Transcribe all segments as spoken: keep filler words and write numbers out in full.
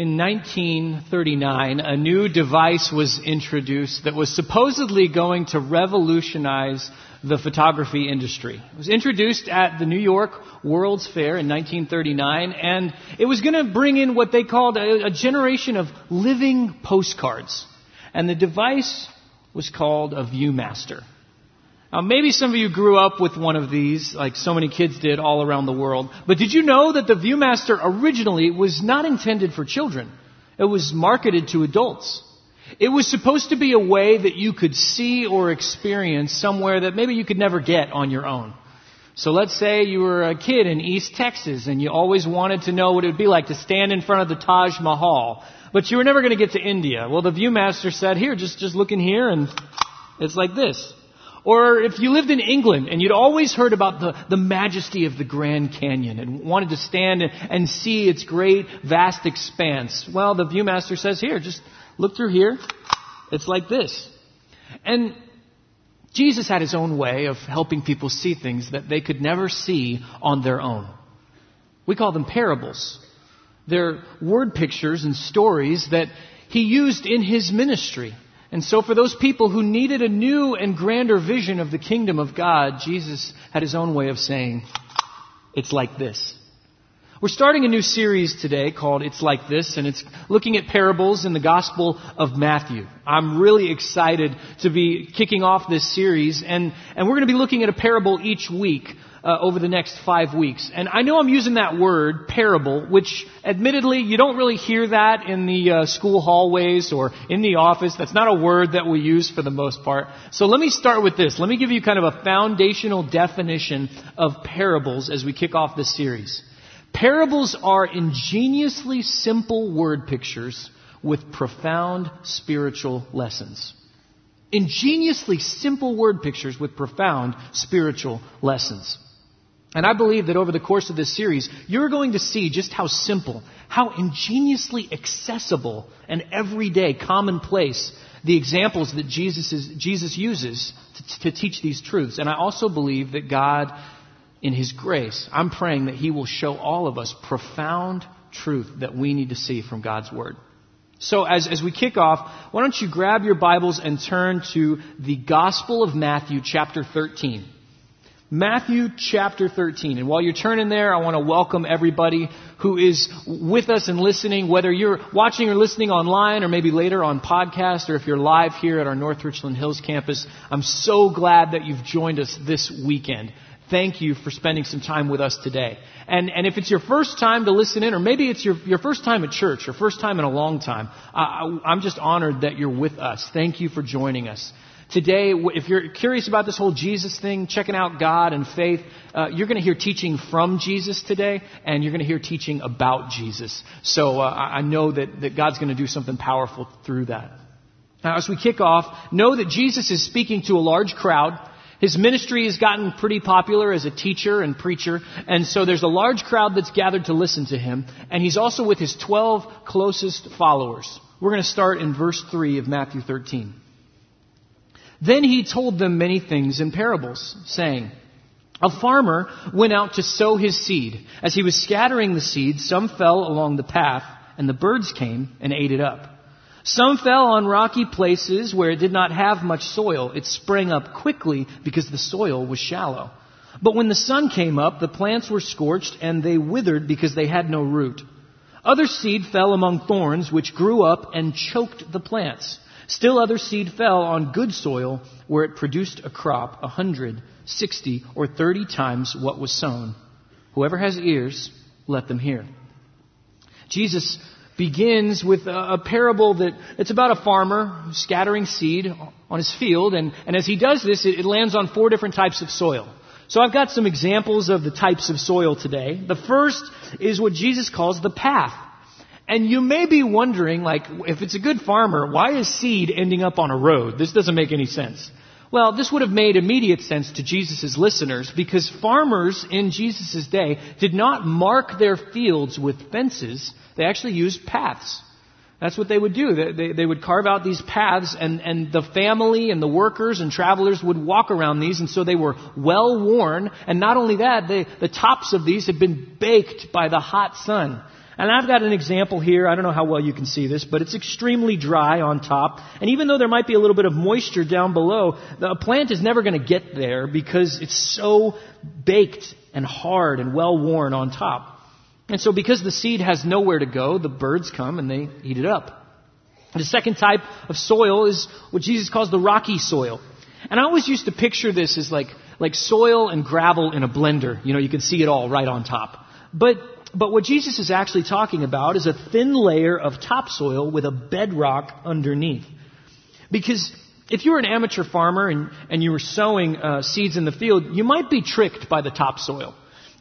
In nineteen thirty-nine, a new device was introduced that was supposedly going to revolutionize the photography industry. It was introduced at the New York World's Fair in nineteen thirty-nine, and it was going to bring in what they called a, a generation of living postcards. And the device was called a Viewmaster. Now, maybe some of you grew up with one of these, like so many kids did all around the world. But did you know that the Viewmaster originally was not intended for children? It was marketed to adults. It was supposed to be a way that you could see or experience somewhere that maybe you could never get on your own. So let's say you were a kid in East Texas and you always wanted to know what it would be like to stand in front of the Taj Mahal. But you were never going to get to India. Well, the Viewmaster said, here, just, just look in here and it's like this. Or if you lived in England and you'd always heard about the, the majesty of the Grand Canyon and wanted to stand and, and see its great vast expanse. Well, the Viewmaster says here, just look through here. It's like this. And Jesus had his own way of helping people see things that they could never see on their own. We call them parables. They're word pictures and stories that he used in his ministry. And so for those people who needed a new and grander vision of the kingdom of God, Jesus had his own way of saying, it's like this. We're starting a new series today called It's Like This, and it's looking at parables in the Gospel of Matthew. I'm really excited to be kicking off this series, and, and we're going to be looking at a parable each week uh, over the next five weeks. And I know I'm using that word, parable, which admittedly you don't really hear that in the uh, school hallways or in the office. That's not a word that we use for the most part. So let me start with this. Let me give you kind of a foundational definition of parables as we kick off this series. Parables are ingeniously simple word pictures with profound spiritual lessons. Ingeniously simple word pictures with profound spiritual lessons. And I believe that over the course of this series, you're going to see just how simple, how ingeniously accessible and everyday, commonplace the examples that Jesus, is, Jesus uses to, to teach these truths. And I also believe that God, in his grace, I'm praying that he will show all of us profound truth that we need to see from God's word. So as, as we kick off, why don't you grab your Bibles and turn to the Gospel of Matthew chapter thirteen. Matthew chapter thirteen. And while you're turning there, I want to welcome everybody who is with us and listening, whether you're watching or listening online or maybe later on podcast or if you're live here at our North Richland Hills campus. I'm so glad that you've joined us this weekend. Thank you for spending some time with us today. And and if it's your first time to listen in, or maybe it's your, your first time at church, or first time in a long time, uh, I'm just honored that you're with us. Thank you for joining us. Today, if you're curious about this whole Jesus thing, checking out God and faith, uh, you're going to hear teaching from Jesus today, and you're going to hear teaching about Jesus. So uh, I know that, that God's going to do something powerful through that. Now, as we kick off, know that Jesus is speaking to a large crowd. His ministry has gotten pretty popular as a teacher and preacher, and so there's a large crowd that's gathered to listen to him, and he's also with his twelve closest followers. We're going to start in verse three of Matthew thirteen. Then he told them many things in parables, saying, a farmer went out to sow his seed. As he was scattering the seed, some fell along the path, and the birds came and ate it up. Some fell on rocky places where it did not have much soil. It sprang up quickly because the soil was shallow. But when the sun came up, the plants were scorched and they withered because they had no root. Other seed fell among thorns, which grew up and choked the plants. Still other seed fell on good soil where it produced a crop a hundred, sixty, or thirty times what was sown. Whoever has ears, let them hear. Jesus begins with a parable that it's about a farmer scattering seed on his field. And, and as he does this, it, it lands on four different types of soil. So I've got some examples of the types of soil today. The first is what Jesus calls the path. And you may be wondering, like, if it's a good farmer, why is seed ending up on a road? This doesn't make any sense. Well, this would have made immediate sense to Jesus' listeners because farmers in Jesus' day did not mark their fields with fences. They actually used paths. That's what they would do. They, they, they would carve out these paths, and, and the family and the workers and travelers would walk around these, and so they were well-worn. And not only that, they, the tops of these had been baked by the hot sun. And I've got an example here. I don't know how well you can see this, but it's extremely dry on top. And even though there might be a little bit of moisture down below, the plant is never going to get there because it's so baked and hard and well-worn on top. And so because the seed has nowhere to go, the birds come and they eat it up. The second type of soil is what Jesus calls the rocky soil. And I always used to picture this as like like soil and gravel in a blender. You know, you can see it all right on top. But but what Jesus is actually talking about is a thin layer of topsoil with a bedrock underneath. Because if you were an amateur farmer and, and you were sowing uh, seeds in the field, you might be tricked by the topsoil.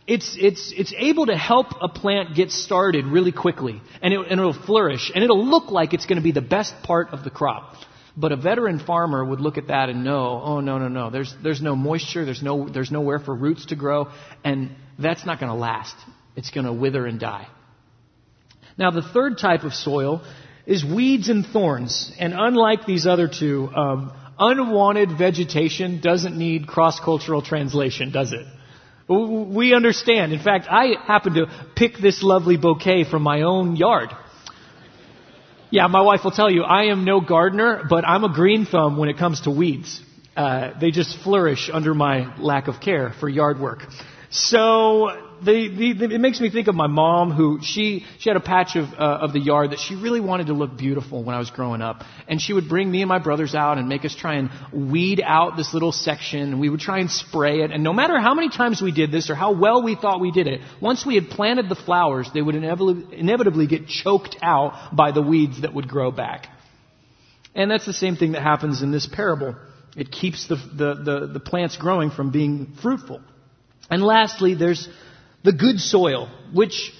It's it's it's able to help a plant get started really quickly, and, it, and it'll flourish, and it'll look like it's going to be the best part of the crop. But a veteran farmer would look at that and know, oh no no no, there's there's no moisture, there's no there's nowhere for roots to grow, and that's not going to last. It's going to wither and die. Now the third type of soil is weeds and thorns, and unlike these other two, um, unwanted vegetation doesn't need cross-cultural translation, does it? We understand. In fact, I happen to pick this lovely bouquet from my own yard. Yeah, my wife will tell you, I am no gardener, but I'm a green thumb when it comes to weeds. Uh, they just flourish under my lack of care for yard work. So the, the, the, it makes me think of my mom, who she, she had a patch of, uh, of the yard that she really wanted to look beautiful when I was growing up. And she would bring me and my brothers out and make us try and weed out this little section. And we would try and spray it. And no matter how many times we did this or how well we thought we did it, once we had planted the flowers, they would inevitably, inevitably get choked out by the weeds that would grow back. And that's the same thing that happens in this parable. It keeps the, the, the, the plants growing from being fruitful. And lastly, there's the good soil, which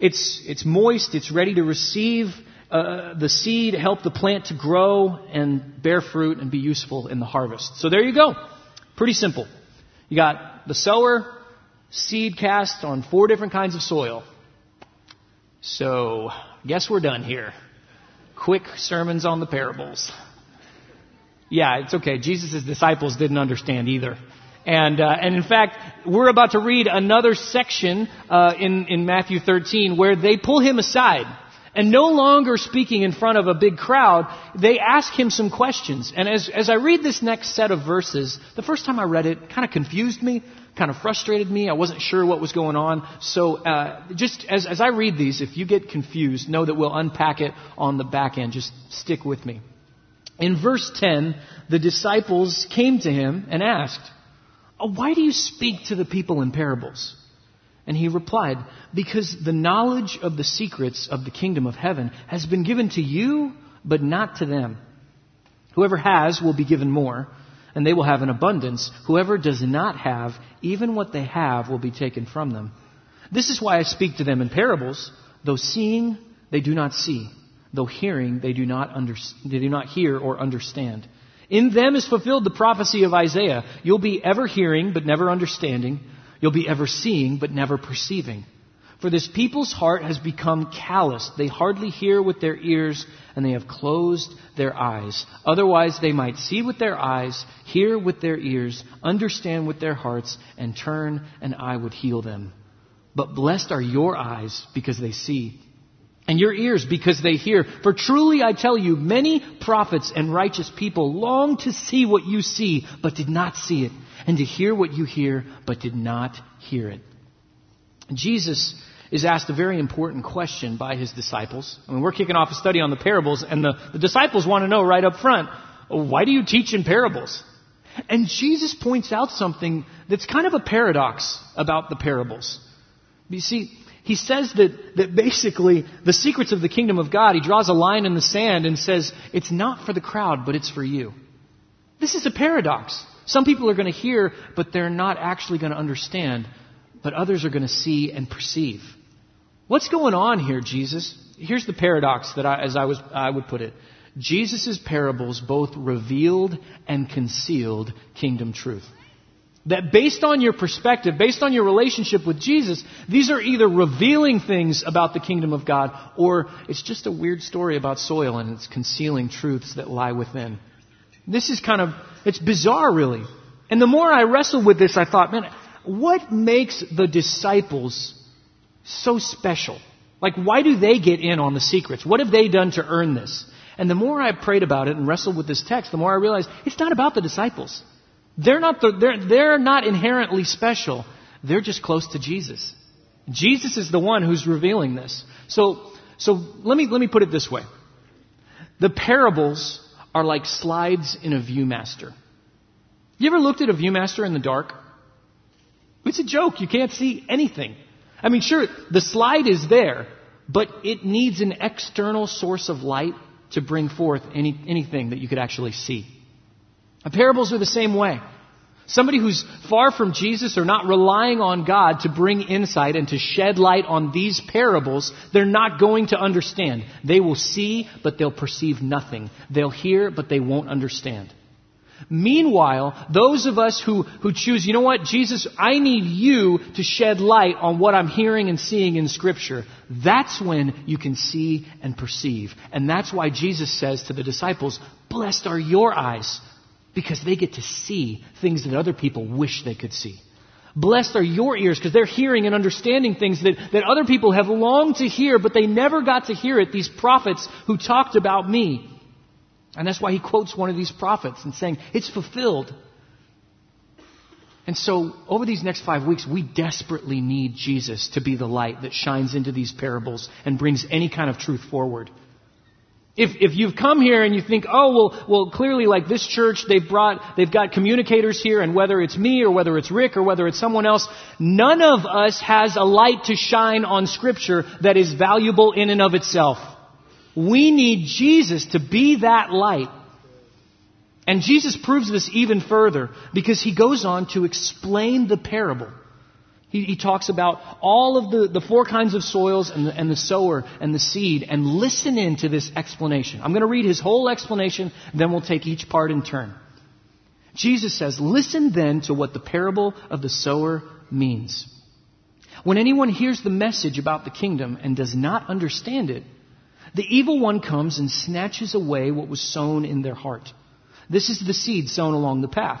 it's it's moist, it's ready to receive uh, the seed, help the plant to grow and bear fruit and be useful in the harvest. So there you go. Pretty simple. You got the sower, seed cast on four different kinds of soil. So I guess we're done here. Quick sermons on the parables. Yeah, it's okay. Jesus' disciples didn't understand either. And uh, and in fact, we're about to read another section uh, in, in Matthew thirteen where they pull him aside. And no longer speaking in front of a big crowd, they ask him some questions. And as, as I read this next set of verses, the first time I read it, it kind of confused me, kind of frustrated me. I wasn't sure what was going on. So uh, just as, as I read these, if you get confused, know that we'll unpack it on the back end. Just stick with me. In verse ten, the disciples came to him and asked, "Why do you speak to the people in parables?" And he replied, "Because the knowledge of the secrets of the kingdom of heaven has been given to you, but not to them. Whoever has will be given more, and they will have an abundance. Whoever does not have, even what they have will be taken from them. This is why I speak to them in parables. Though seeing, they do not see. Though hearing, they do not under- they do not hear or understand. In them is fulfilled the prophecy of Isaiah. You'll be ever hearing, but never understanding. You'll be ever seeing, but never perceiving. For this people's heart has become calloused. They hardly hear with their ears, and they have closed their eyes. Otherwise, they might see with their eyes, hear with their ears, understand with their hearts, and turn, and I would heal them. But blessed are your eyes, because they see, and your ears because they hear. For truly I tell you, many prophets and righteous people longed to see what you see, but did not see it, and to hear what you hear, but did not hear it." Jesus is asked a very important question by his disciples. I mean, we're kicking off a study on the parables, and the, the disciples want to know right up front, why do you teach in parables? And Jesus points out something that's kind of a paradox about the parables. You see, he says that, that basically the secrets of the kingdom of God, he draws a line in the sand and says, it's not for the crowd, but it's for you. This is a paradox. Some people are going to hear, but they're not actually going to understand. But others are going to see and perceive. What's going on here, Jesus? Here's the paradox that I, as I was, I would put it. Jesus' parables both revealed and concealed kingdom truth. That based on your perspective, based on your relationship with Jesus, these are either revealing things about the kingdom of God, or it's just a weird story about soil and it's concealing truths that lie within. This is kind of, it's bizarre really. And the more I wrestled with this, I thought, man, what makes the disciples so special? Like, why do they get in on the secrets? What have they done to earn this? And the more I prayed about it and wrestled with this text, the more I realized it's not about the disciples. They're not, the, they're, they're not inherently special. They're just close to Jesus. Jesus is the one who's revealing this. So, so let me, let me put it this way. The parables are like slides in a Viewmaster. You ever looked at a Viewmaster in the dark? It's a joke. You can't see anything. I mean, sure, the slide is there, but it needs an external source of light to bring forth any, anything that you could actually see. And parables are the same way. Somebody who's far from Jesus or not relying on God to bring insight and to shed light on these parables, they're not going to understand. They will see, but they'll perceive nothing. They'll hear, but they won't understand. Meanwhile, those of us who, who choose, you know what, Jesus, I need you to shed light on what I'm hearing and seeing in Scripture. That's when you can see and perceive. And that's why Jesus says to the disciples, blessed are your eyes, because they get to see things that other people wish they could see. Blessed are your ears, because they're hearing and understanding things that, that other people have longed to hear, but they never got to hear it, these prophets who talked about me. And that's why he quotes one of these prophets and saying, it's fulfilled. And so over these next five weeks, we desperately need Jesus to be the light that shines into these parables and brings any kind of truth forward. If if you've come here and you think, oh, well, well, clearly like this church, they've brought, they've got communicators here, and whether it's me or whether it's Rick or whether it's someone else, none of us has a light to shine on Scripture that is valuable in and of itself. We need Jesus to be that light. And Jesus proves this even further because he goes on to explain the parable. He, he talks about all of the, the four kinds of soils and the, and the sower and the seed. And listen in to this explanation. I'm going to read his whole explanation, then we'll take each part in turn. Jesus says, listen then to what the parable of the sower means. When anyone hears the message about the kingdom and does not understand it, the evil one comes and snatches away what was sown in their heart. This is the seed sown along the path.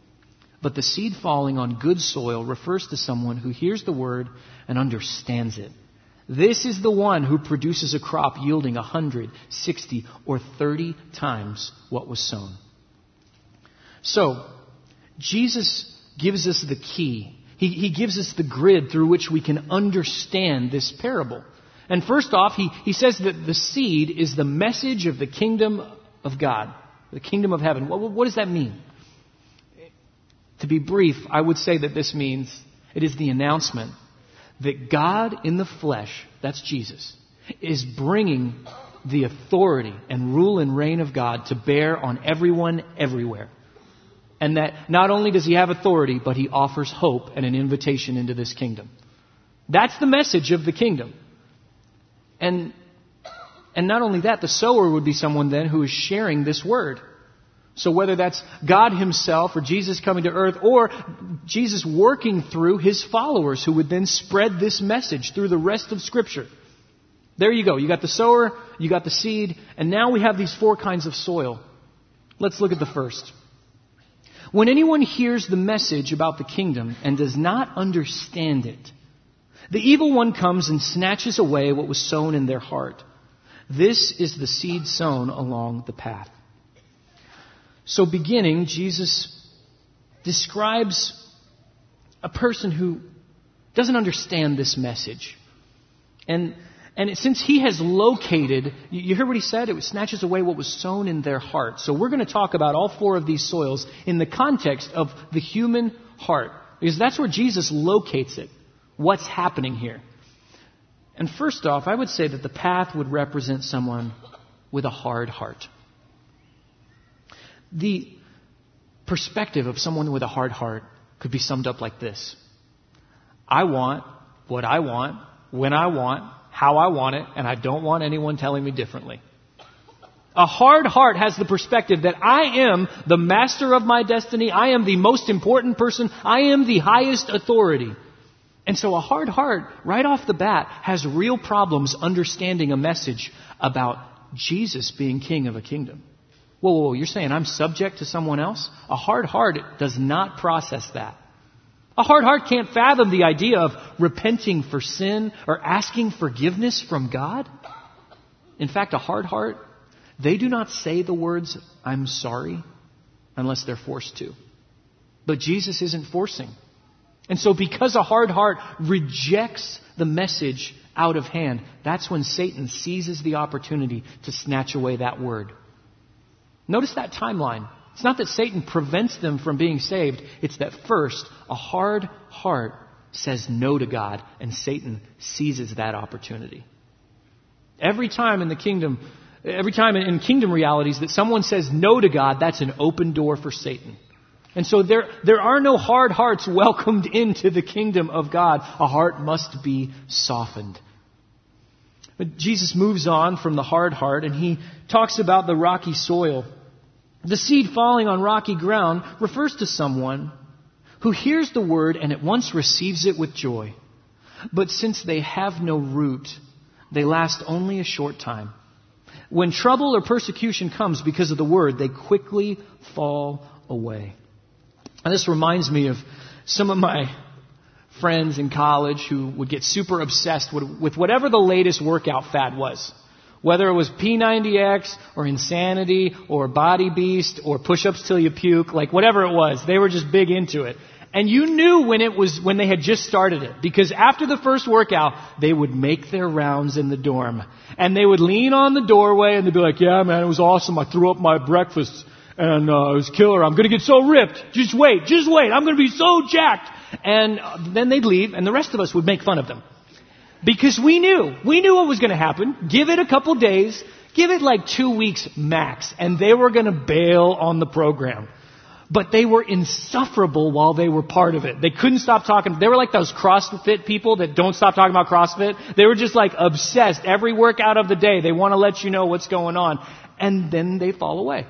But the seed falling on good soil refers to someone who hears the word and understands it. This is the one who produces a crop yielding a hundred, sixty, or thirty times what was sown. So, Jesus gives us the key. He, he gives us the grid through which we can understand this parable. And first off, he, he says that the seed is the message of the kingdom of God, the kingdom of heaven. What, what does that mean? To be brief, I would say that this means it is the announcement that God in the flesh, that's Jesus, is bringing the authority and rule and reign of God to bear on everyone everywhere. And that not only does he have authority, but he offers hope and an invitation into this kingdom. That's the message of the kingdom. And and not only that, the sower would be someone then who is sharing this word. So whether that's God himself or Jesus coming to earth or Jesus working through his followers who would then spread this message through the rest of Scripture. There you go. You got the sower, you got the seed, and now we have these four kinds of soil. Let's look at the first. When anyone hears the message about the kingdom and does not understand it, the evil one comes and snatches away what was sown in their heart. This is the seed sown along the path. So beginning, Jesus describes a person who doesn't understand this message. And and since he has located, you hear what he said? It snatches away what was sown in their heart. So we're going to talk about all four of these soils in the context of the human heart, because that's where Jesus locates it. What's happening here? And first off, I would say that the path would represent someone with a hard heart. The perspective of someone with a hard heart could be summed up like this. I want what I want, when I want, how I want it, and I don't want anyone telling me differently. A hard heart has the perspective that I am the master of my destiny. I am the most important person. I am the highest authority. And so a hard heart, right off the bat, has real problems understanding a message about Jesus being king of a kingdom. Whoa, whoa, whoa, you're saying I'm subject to someone else? A hard heart does not process that. A hard heart can't fathom the idea of repenting for sin or asking forgiveness from God. In fact, a hard heart, they do not say the words, I'm sorry, unless they're forced to. But Jesus isn't forcing. And so because a hard heart rejects the message out of hand, that's when Satan seizes the opportunity to snatch away that word. Notice that timeline. It's not that Satan prevents them from being saved. It's that first, a hard heart says no to God, and Satan seizes that opportunity. Every time in the kingdom, every time in kingdom realities that someone says no to God, that's an open door for Satan. And so there, there are no hard hearts welcomed into the kingdom of God. A heart must be softened. But Jesus moves on from the hard heart, and he talks about the rocky soil. The seed falling on rocky ground refers to someone who hears the word and at once receives it with joy. But since they have no root, they last only a short time. When trouble or persecution comes because of the word, they quickly fall away. And this reminds me of some of my friends in college who would get super obsessed with, with whatever the latest workout fad was. Whether it was P ninety X or Insanity or Body Beast or push-ups till you puke, like whatever it was, they were just big into it. And you knew when it was, when they had just started it, because after the first workout, they would make their rounds in the dorm and they would lean on the doorway and they'd be like, yeah, man, it was awesome. I threw up my breakfast and uh, it was killer. I'm going to get so ripped. Just wait, just wait. I'm going to be so jacked. And then they'd leave and the rest of us would make fun of them. Because we knew, we knew what was going to happen. Give it a couple days, give it like two weeks max, and they were going to bail on the program. But they were insufferable while they were part of it. They couldn't stop talking. They were like those CrossFit people that don't stop talking about CrossFit. They were just like obsessed. Every workout of the day, they want to let you know what's going on. And then they fall away.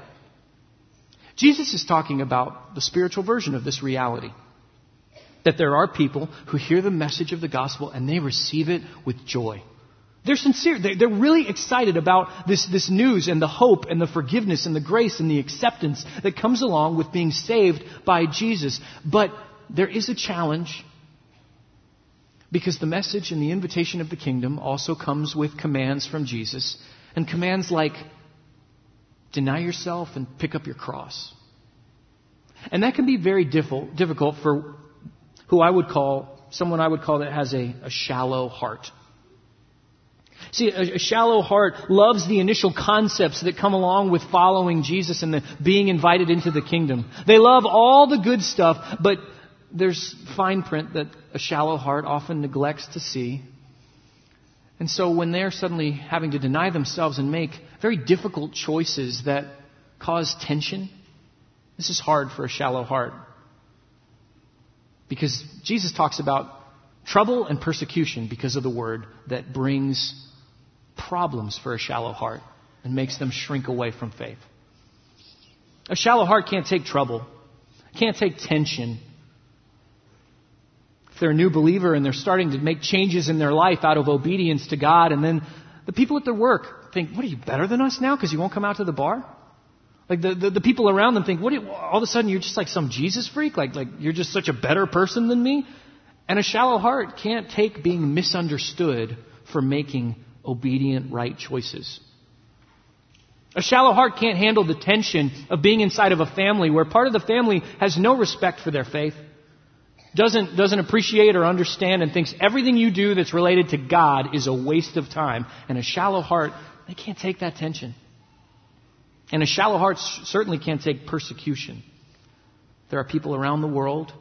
Jesus is talking about the spiritual version of this reality. That there are people who hear the message of the gospel and they receive it with joy. They're sincere. They're really excited about this, this news and the hope and the forgiveness and the grace and the acceptance that comes along with being saved by Jesus. But there is a challenge because the message and the invitation of the kingdom also comes with commands from Jesus, and commands like deny yourself and pick up your cross. And that can be very difficult for who I would call, someone I would call that has a, a shallow heart. See, a, a shallow heart loves the initial concepts that come along with following Jesus and the, being invited into the kingdom. They love all the good stuff, but there's fine print that a shallow heart often neglects to see. And so when they're suddenly having to deny themselves and make very difficult choices that cause tension, this is hard for a shallow heart. Because Jesus talks about trouble and persecution because of the word that brings problems for a shallow heart and makes them shrink away from faith. A shallow heart can't take trouble, can't take tension. If they're a new believer and they're starting to make changes in their life out of obedience to God, and then the people at their work think, what, are you better than us now because you won't come out to the bar? Like the, the, the people around them think, what? You, all of a sudden you're just like some Jesus freak. Like, like you're just such a better person than me. And a shallow heart can't take being misunderstood for making obedient, right choices. A shallow heart can't handle the tension of being inside of a family where part of the family has no respect for their faith, doesn't, doesn't appreciate or understand, and thinks everything you do that's related to God is a waste of time. And a shallow heart, they can't take that tension. And a shallow heart certainly can't take persecution. There are people around the world,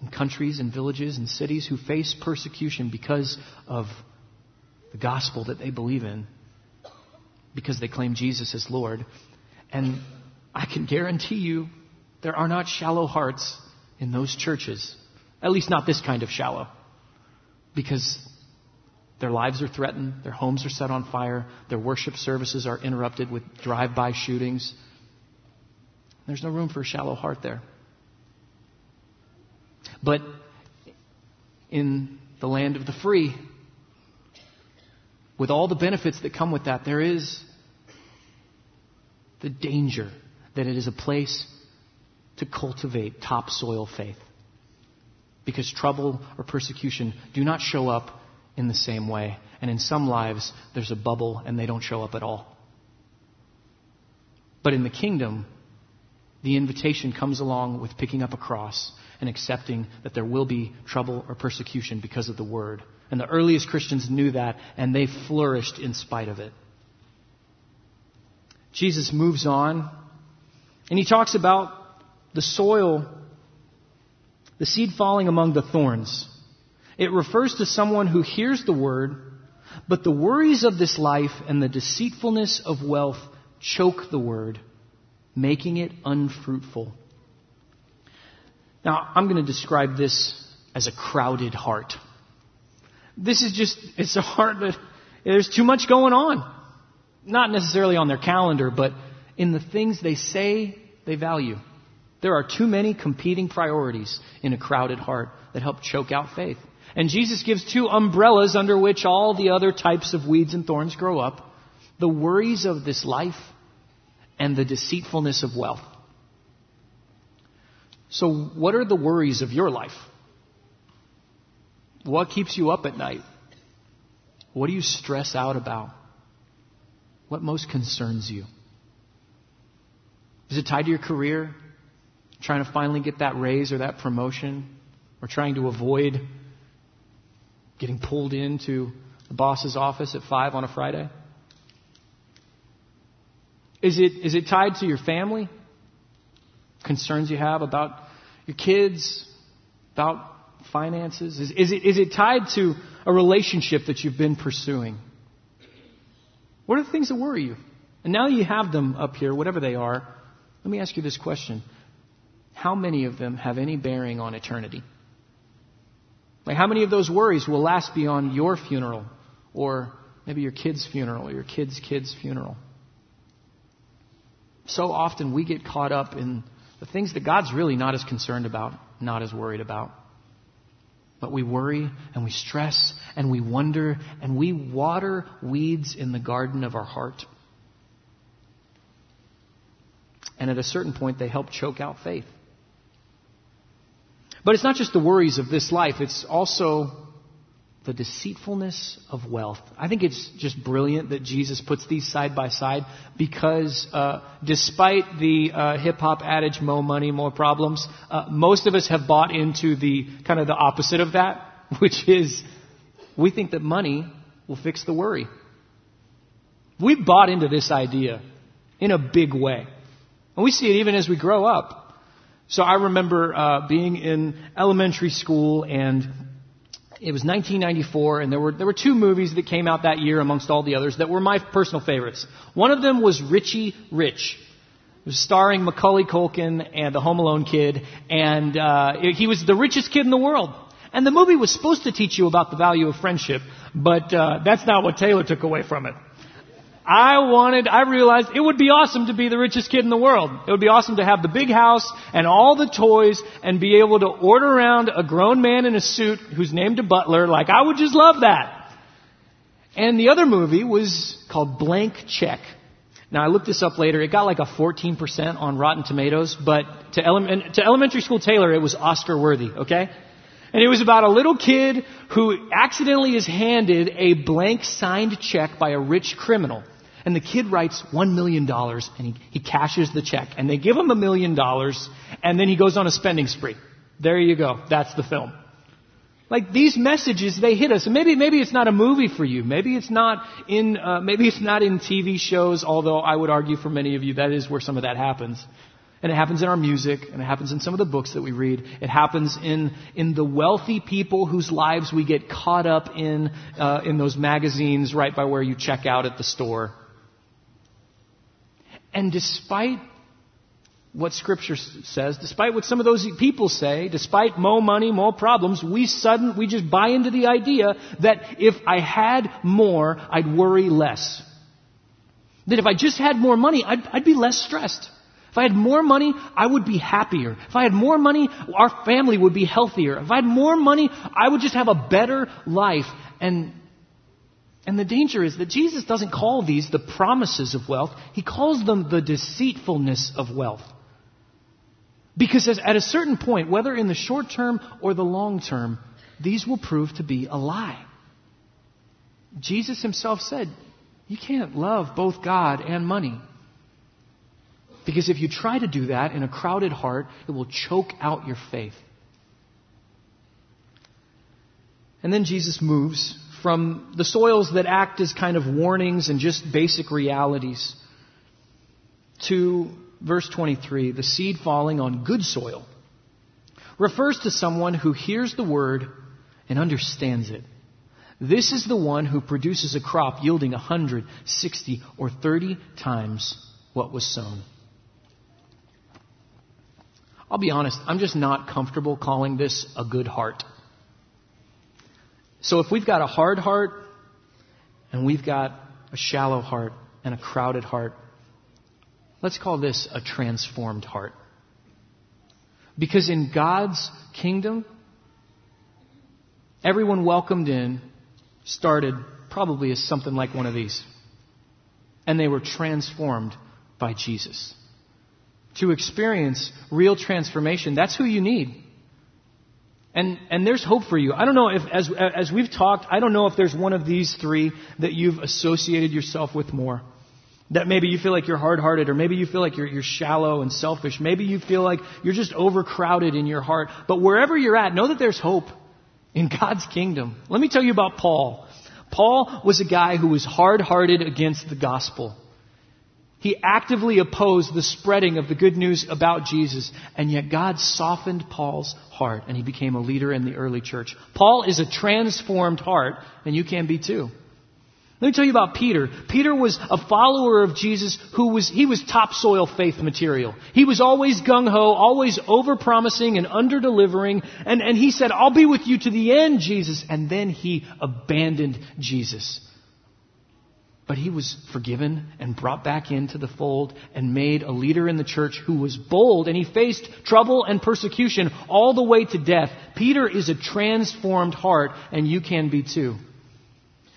in countries and villages and cities, who face persecution because of the gospel that they believe in, because they claim Jesus as Lord. And I can guarantee you there are not shallow hearts in those churches, at least not this kind of shallow, because Their lives are threatened. Their homes are set on fire. Their worship services are interrupted with drive-by shootings. There's no room for a shallow heart there. But in the land of the free, with all the benefits that come with that, there is the danger that it is a place to cultivate topsoil faith. Because trouble or persecution do not show up in the same way. And in some lives, there's a bubble and they don't show up at all. But in the kingdom, the invitation comes along with picking up a cross and accepting that there will be trouble or persecution because of the word. And the earliest Christians knew that, and they flourished in spite of it. Jesus moves on, and he talks about the soil, the seed falling among the thorns. It refers to someone who hears the word, but the worries of this life and the deceitfulness of wealth choke the word, making it unfruitful. Now, I'm going to describe this as a crowded heart. This is just, it's a heart that there's too much going on. Not necessarily on their calendar, but in the things they say they value. There are too many competing priorities in a crowded heart that help choke out faith. And Jesus gives two umbrellas under which all the other types of weeds and thorns grow up. The worries of this life and the deceitfulness of wealth. So what are the worries of your life? What keeps you up at night? What do you stress out about? What most concerns you? Is it tied to your career? Trying to finally get that raise or that promotion? Or trying to avoid getting pulled into the boss's office at five on a Friday? Is it is it tied to your family? Concerns you have about your kids? About finances? Is, is it is it tied to a relationship that you've been pursuing? What are the things that worry you? And now that you have them up here, whatever they are, let me ask you this question. How many of them have any bearing on eternity? Like, how many of those worries will last beyond your funeral or maybe your kid's funeral or your kid's kid's funeral? So often we get caught up in the things that God's really not as concerned about, not as worried about. But we worry and we stress and we wonder and we water weeds in the garden of our heart. And at a certain point, they help choke out faith. But it's not just the worries of this life. It's also the deceitfulness of wealth. I think it's just brilliant that Jesus puts these side by side because uh, despite the uh, hip-hop adage, more money, more problems, uh, most of us have bought into the kind of the opposite of that, which is we think that money will fix the worry. We've bought into this idea in a big way. And we see it even as we grow up. So I remember uh, being in elementary school, and it was nineteen ninety-four, and there were there were two movies that came out that year amongst all the others that were my personal favorites. One of them was Richie Rich. It was starring Macaulay Culkin and the Home Alone kid, and uh, he was the richest kid in the world. And the movie was supposed to teach you about the value of friendship, but uh, that's not what Taylor took away from it. I wanted, I realized it would be awesome to be the richest kid in the world. It would be awesome to have the big house and all the toys and be able to order around a grown man in a suit who's named a butler. Like, I would just love that. And the other movie was called Blank Check. Now, I looked this up later. It got like a fourteen percent on Rotten Tomatoes, but to, ele- to elementary school Taylor, it was Oscar-worthy, okay? And it was about a little kid who accidentally is handed a blank signed check by a rich criminal. And the kid writes one million dollars, and he, he cashes the check. And they give him a million dollars, and then he goes on a spending spree. There you go. That's the film. Like, these messages, they hit us. And maybe maybe it's not a movie for you. Maybe it's not in uh, maybe it's not in T V shows, although I would argue for many of you that is where some of that happens. And it happens in our music, and it happens in some of the books that we read. It happens in in the wealthy people whose lives we get caught up in uh, in those magazines right by where you check out at the store. And despite what Scripture says, despite what some of those people say, despite more money, more problems, we sudden we just buy into the idea that if I had more, I'd worry less. That if I just had more money, I'd, I'd be less stressed. If I had more money, I would be happier. If I had more money, our family would be healthier. If I had more money, I would just have a better life. And, and the danger is that Jesus doesn't call these the promises of wealth. He calls them the deceitfulness of wealth. Because at a certain point, whether in the short term or the long term, these will prove to be a lie. Jesus himself said, you can't love both God and money. Because if you try to do that in a crowded heart, it will choke out your faith. And then Jesus moves from the soils that act as kind of warnings and just basic realities to verse twenty-three, the seed falling on good soil, refers to someone who hears the word and understands it. This is the one who produces a crop yielding one hundred, sixty, or thirty times what was sown. I'll be honest, I'm just not comfortable calling this a good heart. So if we've got a hard heart, and we've got a shallow heart, and a crowded heart, let's call this a transformed heart. Because in God's kingdom, everyone welcomed in started probably as something like one of these. And they were transformed by Jesus. To experience real transformation, that's who you need. And and there's hope for you. I don't know if, as as we've talked, I don't know if there's one of these three that you've associated yourself with more. That maybe you feel like you're hard-hearted, or maybe you feel like you're, you're shallow and selfish. Maybe you feel like you're just overcrowded in your heart. But wherever you're at, know that there's hope in God's kingdom. Let me tell you about Paul. Paul was a guy who was hard-hearted against the gospel. He actively opposed the spreading of the good news about Jesus, and yet God softened Paul's heart, and he became a leader in the early church. Paul is a transformed heart, and you can be too. Let me tell you about Peter. Peter was a follower of Jesus who was, he was topsoil faith material. He was always gung-ho, always over-promising and under-delivering, and, and he said, I'll be with you to the end, Jesus, and then he abandoned Jesus. But he was forgiven and brought back into the fold and made a leader in the church who was bold, and he faced trouble and persecution all the way to death. Peter is a transformed heart, and you can be too.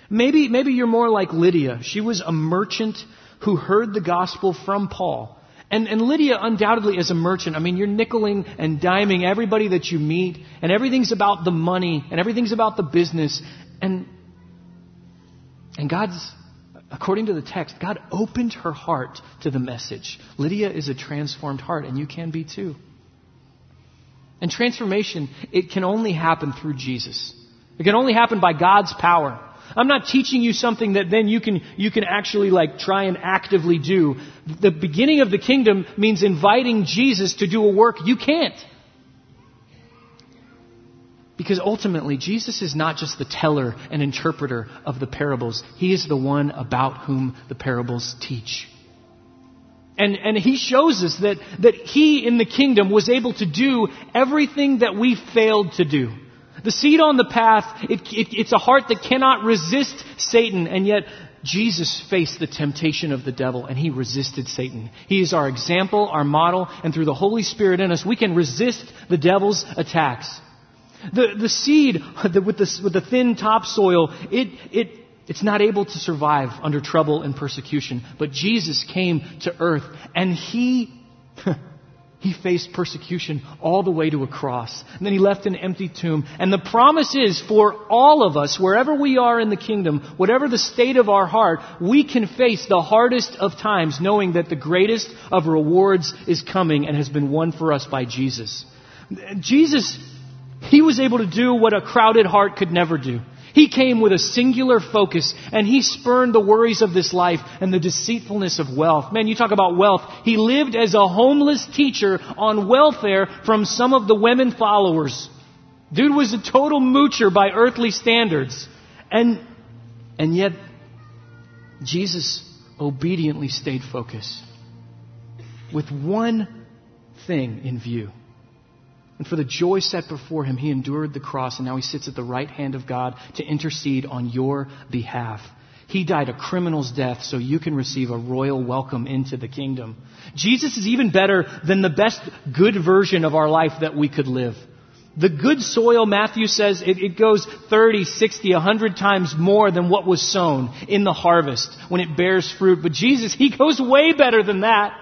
Maybe, maybe you're more like Lydia. She was a merchant who heard the gospel from Paul. And, and Lydia undoubtedly is a merchant. I mean, you're nickeling and diming everybody that you meet, and everything's about the money, and everything's about the business. And, and God's... According to the text, God opened her heart to the message. Lydia is a transformed heart, and you can be too. And transformation, it can only happen through Jesus. It can only happen by God's power. I'm not teaching you something that then you can, you can actually like try and actively do. The beginning of the kingdom means inviting Jesus to do a work you can't. Because ultimately, Jesus is not just the teller and interpreter of the parables. He is the one about whom the parables teach. And, and he shows us that, that he in the kingdom was able to do everything that we failed to do. The seed on the path, it, it, it's a heart that cannot resist Satan. And yet, Jesus faced the temptation of the devil, and he resisted Satan. He is our example, our model, and through the Holy Spirit in us, we can resist the devil's attacks. The, the seed with the, with the thin topsoil, it, it, it's not able to survive under trouble and persecution. But Jesus came to earth, and he, he faced persecution all the way to a cross. And then he left an empty tomb. And the promise is for all of us, wherever we are in the kingdom, whatever the state of our heart, we can face the hardest of times, knowing that the greatest of rewards is coming and has been won for us by Jesus. Jesus... He was able to do what a crowded heart could never do. He came with a singular focus, and he spurned the worries of this life and the deceitfulness of wealth. Man, you talk about wealth. He lived as a homeless teacher on welfare from some of the women followers. Dude was a total moocher by earthly standards. And, and yet, Jesus obediently stayed focused with one thing in view. And for the joy set before him, he endured the cross, and now he sits at the right hand of God to intercede on your behalf. He died a criminal's death so you can receive a royal welcome into the kingdom. Jesus is even better than the best good version of our life that we could live. The good soil, Matthew says, it, it goes thirty, sixty, a hundred times more than what was sown in the harvest when it bears fruit. But Jesus, he goes way better than that.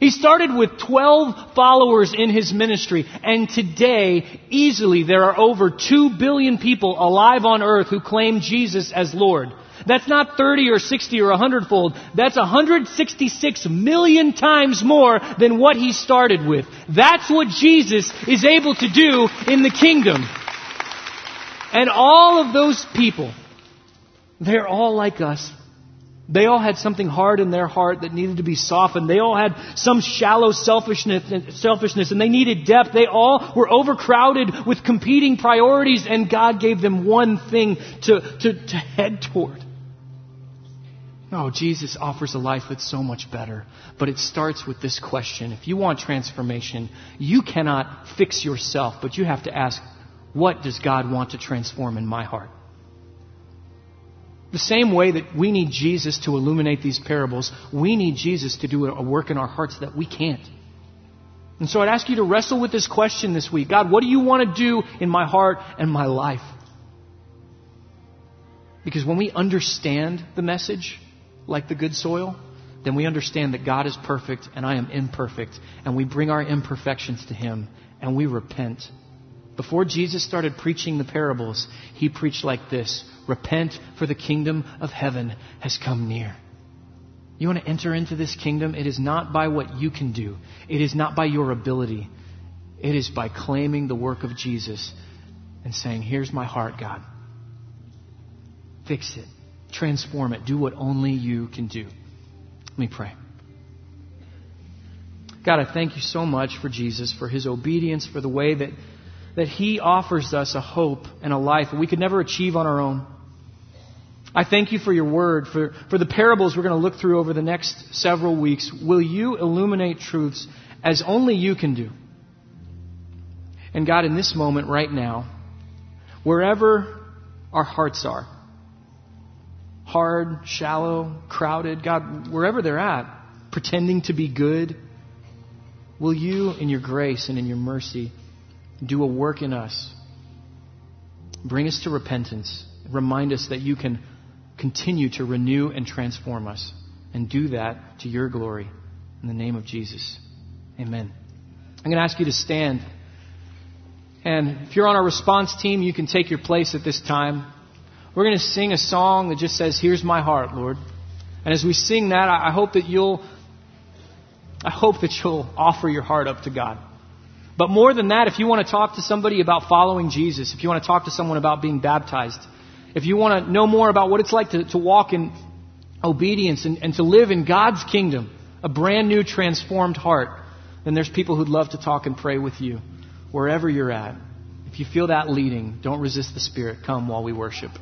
He started with twelve followers in his ministry, and today, easily, there are over two billion people alive on earth who claim Jesus as Lord. That's not thirty or sixty or a hundredfold. That's one hundred sixty-six million times more than what he started with. That's what Jesus is able to do in the kingdom. And all of those people, they're all like us. They all had something hard in their heart that needed to be softened. They all had some shallow selfishness, selfishness, and they needed depth. They all were overcrowded with competing priorities, and God gave them one thing to, to, to head toward. No, Jesus offers a life that's so much better. But it starts with this question. If you want transformation, you cannot fix yourself, but you have to ask, what does God want to transform in my heart? The same way that we need Jesus to illuminate these parables, we need Jesus to do a work in our hearts that we can't. And so I'd ask you to wrestle with this question this week. God, what do you want to do in my heart and my life? Because when we understand the message, like the good soil, then we understand that God is perfect and I am imperfect. And we bring our imperfections to Him and we repent. Before Jesus started preaching the parables, He preached like this. Repent, for the kingdom of heaven has come near. You want to enter into this kingdom? It is not by what you can do. It is not by your ability. It is by claiming the work of Jesus and saying, here's my heart, God. Fix it. Transform it. Do what only you can do. Let me pray. God, I thank you so much for Jesus, for His obedience, for the way that that He offers us a hope and a life that we could never achieve on our own. I thank you for your word, for, for the parables we're going to look through over the next several weeks. Will you illuminate truths as only you can do? And God, in this moment right now, wherever our hearts are, hard, shallow, crowded, God, wherever they're at, pretending to be good, will you, in your grace and in your mercy, do a work in us. Bring us to repentance. Remind us that you can continue to renew and transform us. And do that to your glory. In the name of Jesus. Amen. I'm going to ask you to stand. And if you're on our response team, you can take your place at this time. We're going to sing a song that just says, here's my heart, Lord. And as we sing that, I hope that you'll, I hope that you'll offer your heart up to God. But more than that, if you want to talk to somebody about following Jesus, if you want to talk to someone about being baptized, if you want to know more about what it's like to, to walk in obedience and, and to live in God's kingdom, a brand new transformed heart, then there's people who'd love to talk and pray with you wherever you're at. If you feel that leading, don't resist the Spirit. Come while we worship.